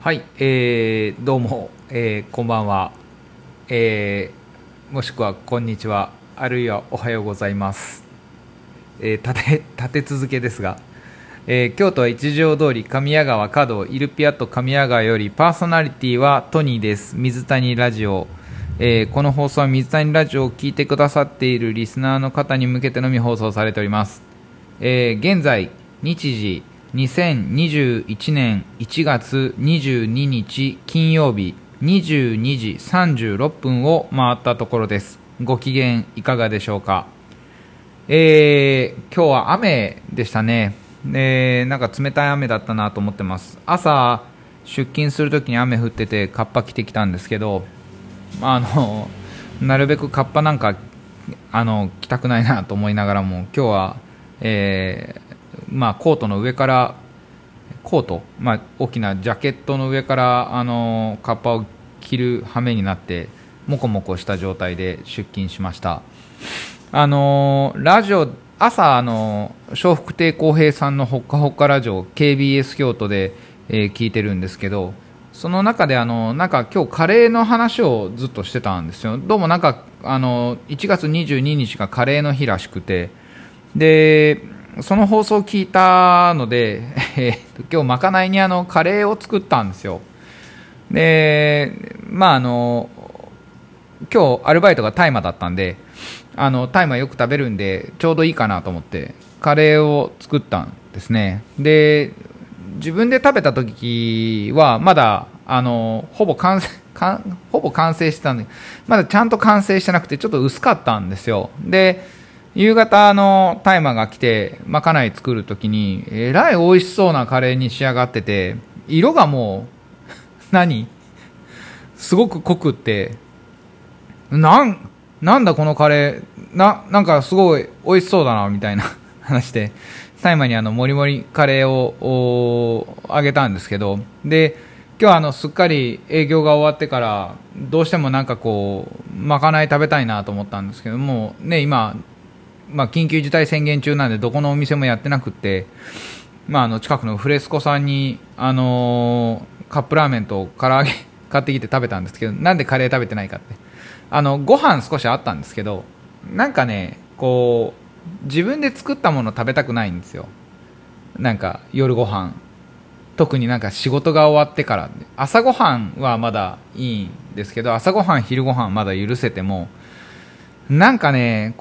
はい、どうも、こんばんは、もしくはこんにちは、あるいはおはようございます、立て続けですが、京都は一条通り、神谷川、華道、イルピアット神谷川より、パーソナリティはトニーです。水谷ラジオ、この放送は水谷ラジオを聞いてくださっているリスナーの方に向けてのみ放送されております、現在日時2021年1月22日金曜日22時36分を回ったところです。ご機嫌いかがでしょうか。今日は雨でしたね。なんか冷たい雨だったなと思ってます。朝出勤するときに雨降っててカッパ着てきたんですけど、なるべくカッパなんか着たくないなと思いながらも、今日はコートの上から大きなジャケットの上からカッパを着る羽目になってモコモコした状態で出勤しました。ラジオ朝笑福亭公平さんのほかほかラジオ KBS 京都で、聞いてるんですけど、その中でなんか今日カレーの話をずっとしてたんですよ。どうもなんか1月22日がカレーの日らしくて、でその放送を聞いたので、今日まかないにカレーを作ったんですよ。で、今日アルバイトが大麻だったんで、大麻よく食べるんでちょうどいいかなと思ってカレーを作ったんですね。で、自分で食べた時はまだほぼ完成してたんで、まだちゃんと完成してなくてちょっと薄かったんですよ。で、夕方大麻が来てまかない作るときにえらい美味しそうなカレーに仕上がってて、色がもうすごく濃くって、なんだこのカレーなんかすごい美味しそうだなみたいな話で大麻にもりもりカレーをあげたんですけど、で今日すっかり営業が終わってからどうしてもなんかまかない食べたいなと思ったんですけどもね、今緊急事態宣言中なんでどこのお店もやってなくって、近くのフレスコさんに、カップラーメンと唐揚げ買ってきて食べたんですけど、なんでカレー食べてないかって、ご飯少しあったんですけど、なんかね自分で作ったもの食べたくないんですよ。なんか夜ご飯、特になんか仕事が終わってから。朝ごはんはまだいいんですけど、朝ごはん昼ごはんまだ許せても、なんかね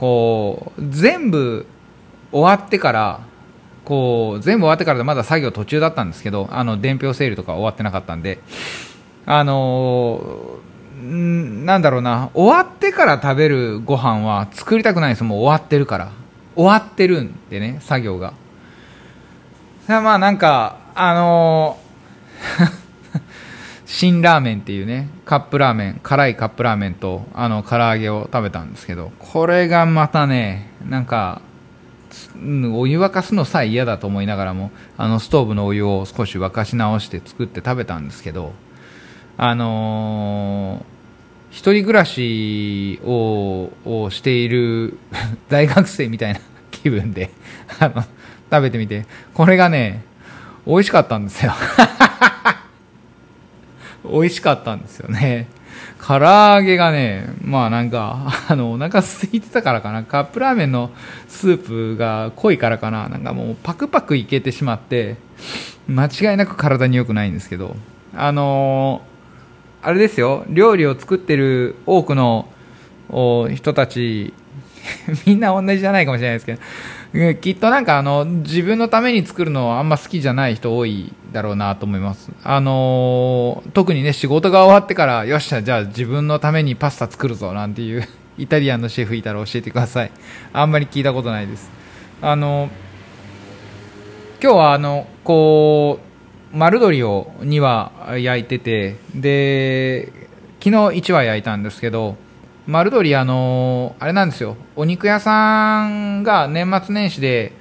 全部終わってからまだ作業途中だったんですけど、伝票整理とか終わってなかったんで、終わってから食べるご飯は作りたくないんです。もう終わってるから、終わってるんでね、作業が。辛ラーメンっていうね、カップラーメン、辛いカップラーメンと唐揚げを食べたんですけど、これがまたねお湯沸かすのさえ嫌だと思いながらもストーブのお湯を少し沸かし直して作って食べたんですけど、一人暮らしをしている大学生みたいな気分で食べてみて、これがね美味しかったんですよ。美味しかったんですよね。唐揚げがね、お腹空いてたからかな、カップラーメンのスープが濃いからかな、もうパクパクいけてしまって間違いなく体に良くないんですけど、あれですよ、料理を作ってる多くの人たちみんな同じじゃないかもしれないですけど、きっと自分のために作るのはあんま好きじゃない人多いだろうなと思います。特にね、仕事が終わってからよっしゃじゃあ自分のためにパスタ作るぞなんていうイタリアンのシェフいたら教えてください。あんまり聞いたことないです。今日は丸鶏を2羽焼いてて、で昨日1羽焼いたんですけど、丸鶏あれなんですよ、お肉屋さんが年末年始で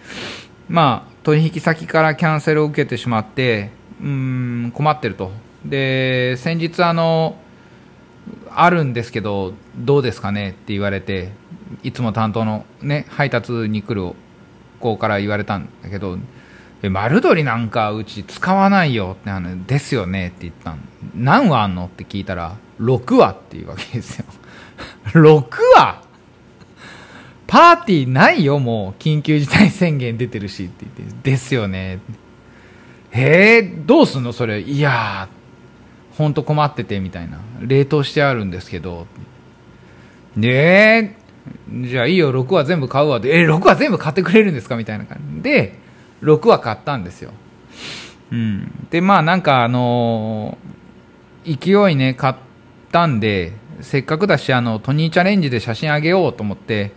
取引先からキャンセルを受けてしまって、困ってると。で先日あるんですけどどうですかねって言われて、いつも担当のね配達に来る子から言われたんだけど、丸鶏なんかうち使わないよってですよねって言ったの。何羽あんのって聞いたら6羽っていうわけですよ。6羽、パーティーないよ、もう緊急事態宣言出てるしって言って、ですよね、へえ、どうすんのそれ、いやーほんと困っててみたいな、冷凍してあるんですけど、ねえ、じゃあいいよ6羽全部買うわって、6羽全部買ってくれるんですかみたいな感じで6羽買ったんですよ、うん、でまあなんか勢いね買ったんで、せっかくだしトニーチャレンジで写真あげようと思って、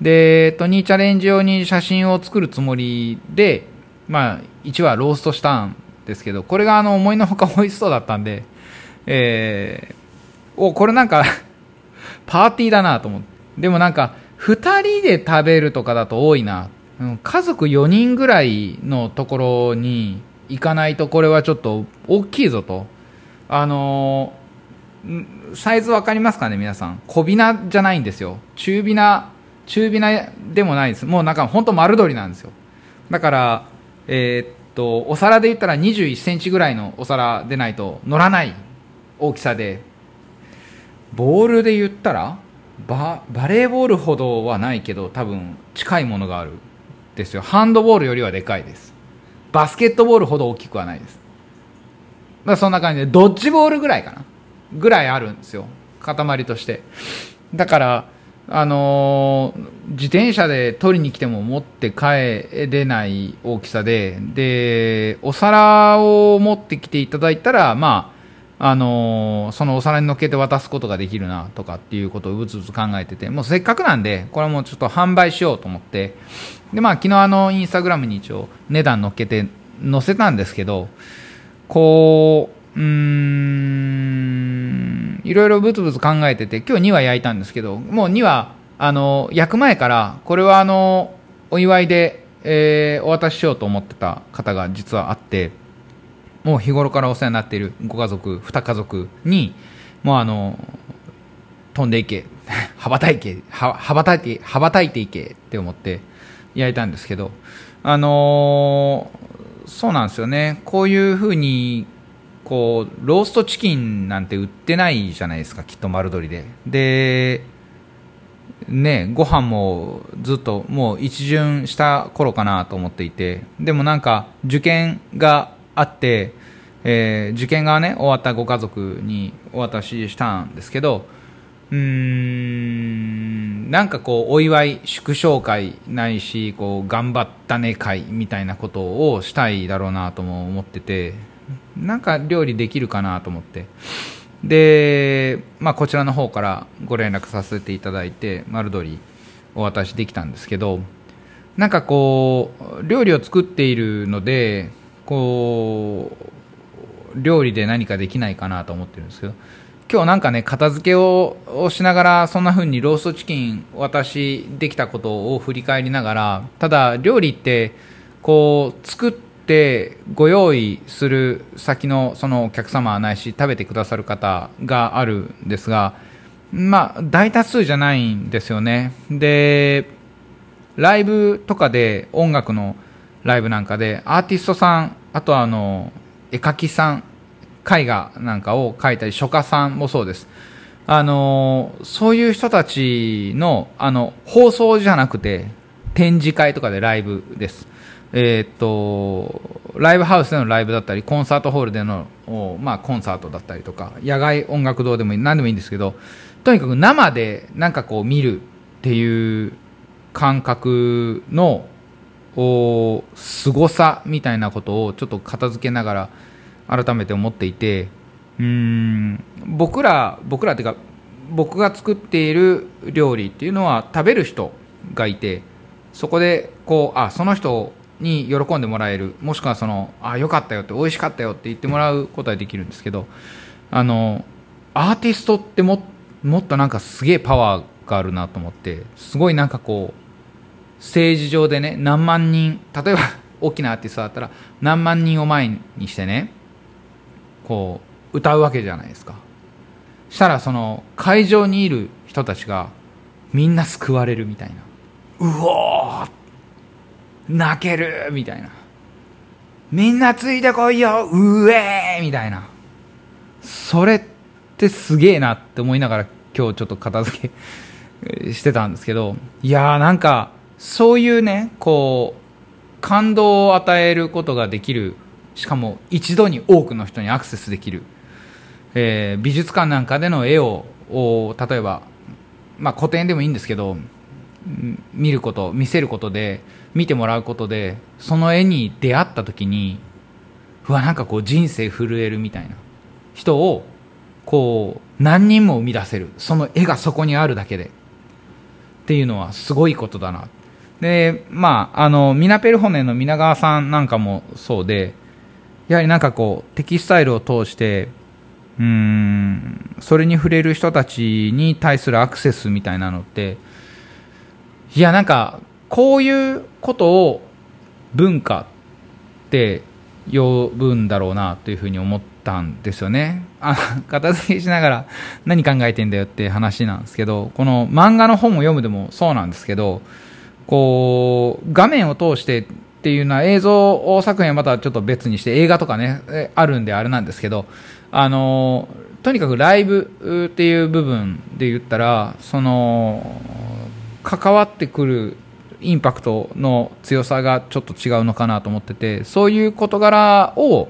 でトニーチャレンジ用に写真を作るつもりで、まあ、1羽ローストしたんですけど、これが思いのほか美味しそうだったんで、これなんかパーティーだなと思って、でもなんか2人で食べるとかだと多いな、家族4人ぐらいのところに行かないとこれはちょっと大きいぞと、サイズ分かりますかね皆さん、小びなじゃないんですよ、中びなでもないです、もうなんか本当丸鶏なんですよ。だからお皿で言ったら21センチぐらいのお皿でないと乗らない大きさで、ボールで言ったらバレーボールほどはないけど多分近いものがあるですよ。ハンドボールよりはでかいです。バスケットボールほど大きくはないです。まあそんな感じでドッジボールぐらいかなぐらいあるんですよ、塊として。だから自転車で取りに来ても持って帰れない大きさで、でお皿を持ってきていただいたら、まあそのお皿に乗っけて渡すことができるなとかっていうことをうつうつ考えてて、もうせっかくなんでこれもちょっと販売しようと思って、でまあ昨日インスタグラムに一応値段乗っけて載せたんですけど、こういろいろブツブツ考えてて、今日2羽焼いたんですけど、もう2羽焼く前からこれはお祝いで、お渡ししようと思ってた方が実はあって、もう日頃からお世話になっているご家族2家族にもう飛んでいけ羽ばたいていけって思って焼いたんですけど、そうなんですよね、こういう風にこうローストチキンなんて売ってないじゃないですか、きっと丸鶏で。でね、ご飯もずっともう一巡した頃かなと思っていて、でもなんか受験があって、受験がね終わったご家族にお渡ししたんですけど、なんかこうお祝い祝勝会ないし、こう頑張ったね会みたいなことをしたいだろうなとも思ってて、なんか料理できるかなと思って、で、まあ、こちらの方からご連絡させていただいて丸鶏お渡しできたんですけど、なんかこう料理を作っているのでこう料理で何かできないかなと思ってるんですけど、今日なんかね片付けをしながらそんな風にローストチキン渡しできたことを振り返りながら、ただ料理ってこう作ってでご用意する先のそのお客様はないし食べてくださる方があるんですが、まあ大多数じゃないんですよね。でライブとかで音楽のライブなんかでアーティストさん、あとは絵描きさん、絵画なんかを描いたり書家さんもそうです。そういう人たちの放送じゃなくて展示会とかでライブです。ライブハウスでのライブだったりコンサートホールでの、まあ、コンサートだったりとか野外音楽堂でも何でもいいんですけど、とにかく生でなんかこう見るっていう感覚のすごさみたいなことをちょっと片付けながら改めて思っていて、僕らっていうか僕が作っている料理っていうのは食べる人がいて、そこでこうその人をに喜んでもらえる、もしくは良かったよって美味しかったよって言ってもらうことはできるんですけど、アーティストってもっとなんかすげえパワーがあるなと思って、すごいなんかこうステージ上でね何万人、例えば大きなアーティストだったら何万人を前にしてねこう歌うわけじゃないですか。したらその会場にいる人たちがみんな救われるみたいな、うおー泣けるみたいな、みんなついてこいようえーみたいな、それってすげえなって思いながら今日ちょっと片付けしてたんですけど、いやーなんかそういうねこう感動を与えることができる、しかも一度に多くの人にアクセスできる、美術館なんかでの絵を例えば、まあ、個展でもいいんですけど見ること見せることで見てもらうことでその絵に出会った時にうわなんかこう人生震えるみたいな人をこう何人も生み出せる、その絵がそこにあるだけでっていうのはすごいことだな。でまあミナペルホネの皆川さんなんかもそうで、やはりなんかこうテキスタイルを通してそれに触れる人たちに対するアクセスみたいなのっていやなんかこういうことを文化って呼ぶんだろうなというふうに思ったんですよね。片付けしながら何考えてんだよって話なんですけど、この漫画の本を読むでもそうなんですけど、こう画面を通してっていうのは映像作品はまたちょっと別にして映画とかねあるんであれなんですけど、とにかくライブっていう部分で言ったらその関わってくるインパクトの強さがちょっと違うのかなと思ってて、そういう事柄を、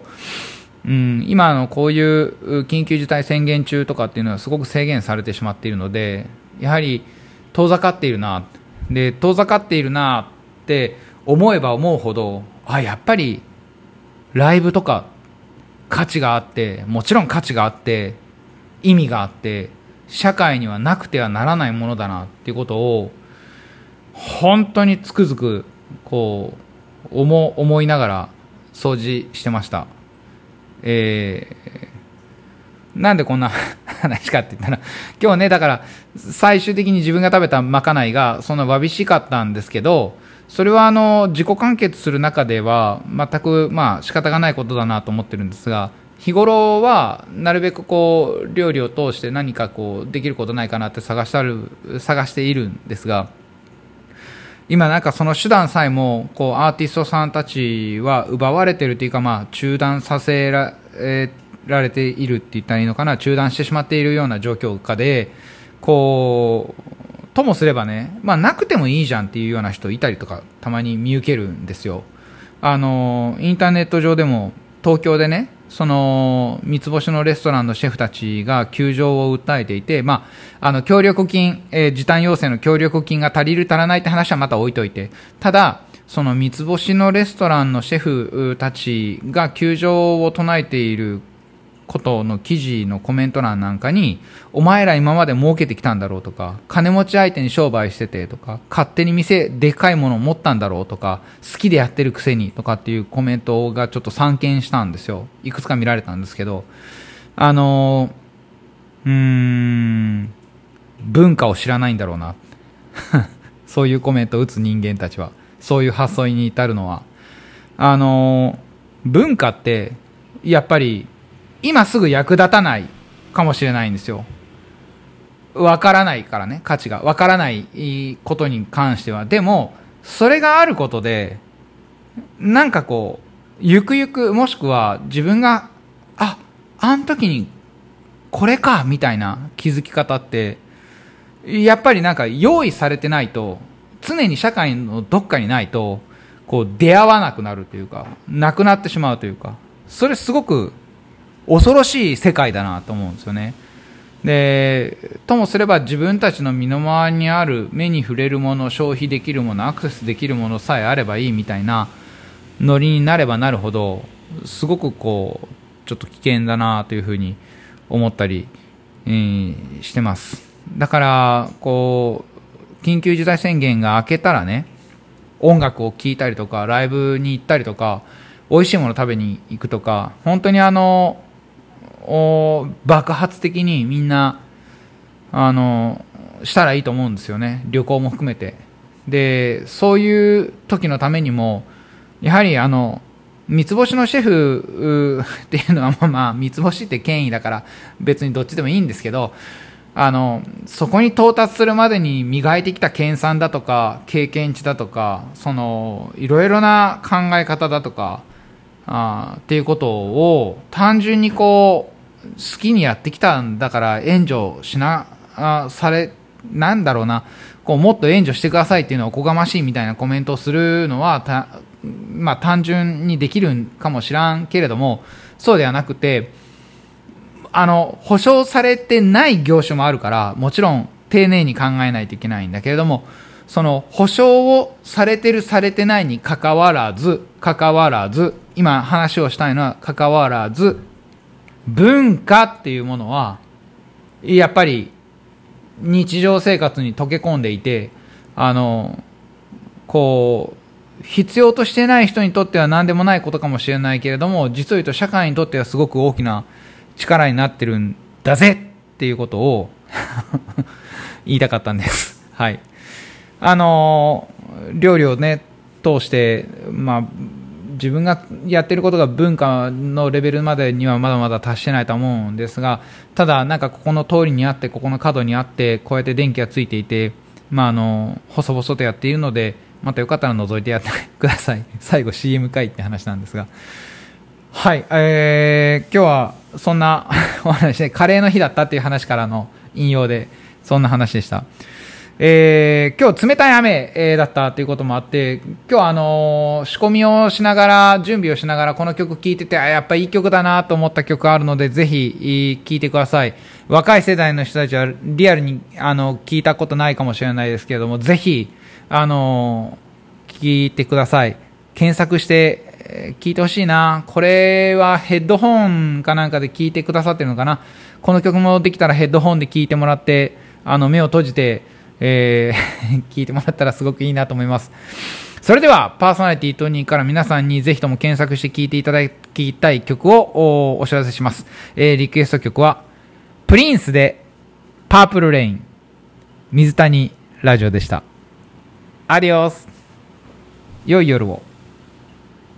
今のこういう緊急事態宣言中とかっていうのはすごく制限されてしまっているので、やはり遠ざかっているな、で遠ざかっているなって思えば思うほど、あやっぱりライブとか価値があって、もちろん価値があって意味があって社会にはなくてはならないものだなっていうことを本当につくづくこう思いながら掃除してました。なんでこんな話かって言ったら、今日ねだから最終的に自分が食べたまかないがそんなわびしかったんですけど、それは自己完結する中では全くまあ仕方がないことだなと思ってるんですが、日頃はなるべくこう料理を通して何かこうできることないかなって探しているんですが、今なんかその手段さえもこうアーティストさんたちは奪われているというか、まあ中断させられているって言ったらいいのかな、中断してしまっているような状況下でこうともすればね、まあなくてもいいじゃんっていうような人いたりとかたまに見受けるんですよ。インターネット上でも東京でねその三つ星のレストランのシェフたちが窮状を訴えていて、まあ、協力金、時短要請の協力金が足りる足らないって話はまた置いといて、ただその三つ星のレストランのシェフたちが窮状を唱えていることの記事のコメント欄なんかに、お前ら今まで儲けてきたんだろうとか、金持ち相手に商売しててとか、勝手に店でかいものを持ったんだろうとか、好きでやってるくせにとかっていうコメントがちょっと散見したんですよ。いくつか見られたんですけど、文化を知らないんだろうなそういうコメントを打つ人間たちはそういう発想に至るのは、文化ってやっぱり今すぐ役立たないかもしれないんですよ。わからないからね、価値がわからないことに関しては。でもそれがあることでなんかこうゆくゆく、もしくは自分があの時にこれかみたいな気づき方ってやっぱりなんか用意されてないと、常に社会のどっかにないとこう出会わなくなるというか、なくなってしまうというか、それすごく恐ろしい世界だなと思うんですよね。で、ともすれば自分たちの身の回りにある目に触れるもの、消費できるもの、アクセスできるものさえあればいいみたいなノリになればなるほど、すごくこうちょっと危険だなというふうに思ったり、してます。だからこう緊急事態宣言が明けたらね、音楽を聴いたりとかライブに行ったりとか美味しいもの食べに行くとか、本当に爆発的にみんなしたらいいと思うんですよね。旅行も含めて。でそういう時のためにもやはり三つ星のシェフっていうのはまあ三つ星って権威だから別にどっちでもいいんですけど、そこに到達するまでに磨いてきた研鑽だとか経験値だとか、そのいろいろな考え方だとかっていうことを単純にこう好きにやってきたんだから援助しなされなんだろうなこうもっと援助してくださいっていうのはおこがましいみたいなコメントをするのはまあ、単純にできるんかもしらんけれどもそうではなくて保証されてない業種もあるからもちろん丁寧に考えないといけないんだけれどもその保証をされてるされてないに関わらず今話をしたいのは関わらず文化っていうものはやっぱり日常生活に溶け込んでいてこう必要としてない人にとっては何でもないことかもしれないけれども実を言うと社会にとってはすごく大きな力になってるんだぜっていうことを言いたかったんです。はい。料理をね通してまあ自分がやってることが文化のレベルまでにはまだまだ達してないと思うんですがただなんかここの通りにあってここの角にあってこうやって電気がついていてまあ細々とやっているのでまたよかったら覗いてやってください。最後 CM 回って話なんですがはい、今日はそんなお話でカレーの日だったっていう話からの引用でそんな話でした。今日冷たい雨、だったということもあって今日仕込みをしながら準備をしながらこの曲聴いててやっぱりいい曲だなと思った曲あるのでぜひ聴いてください。若い世代の人たちはリアルに聴いたことないかもしれないですけれどもぜひ聴いてください。検索して聞いてほしいな。これはヘッドホンかなんかで聞いてくださってるのかな。この曲もできたらヘッドホンで聞いてもらって目を閉じて、聞いてもらったらすごくいいなと思います。それではパーソナリティトニーから皆さんにぜひとも検索して聞いていただきたい曲を お知らせします、リクエスト曲はプリンスでパープルレイン。水谷ラジオでした。アディオス。良い夜を。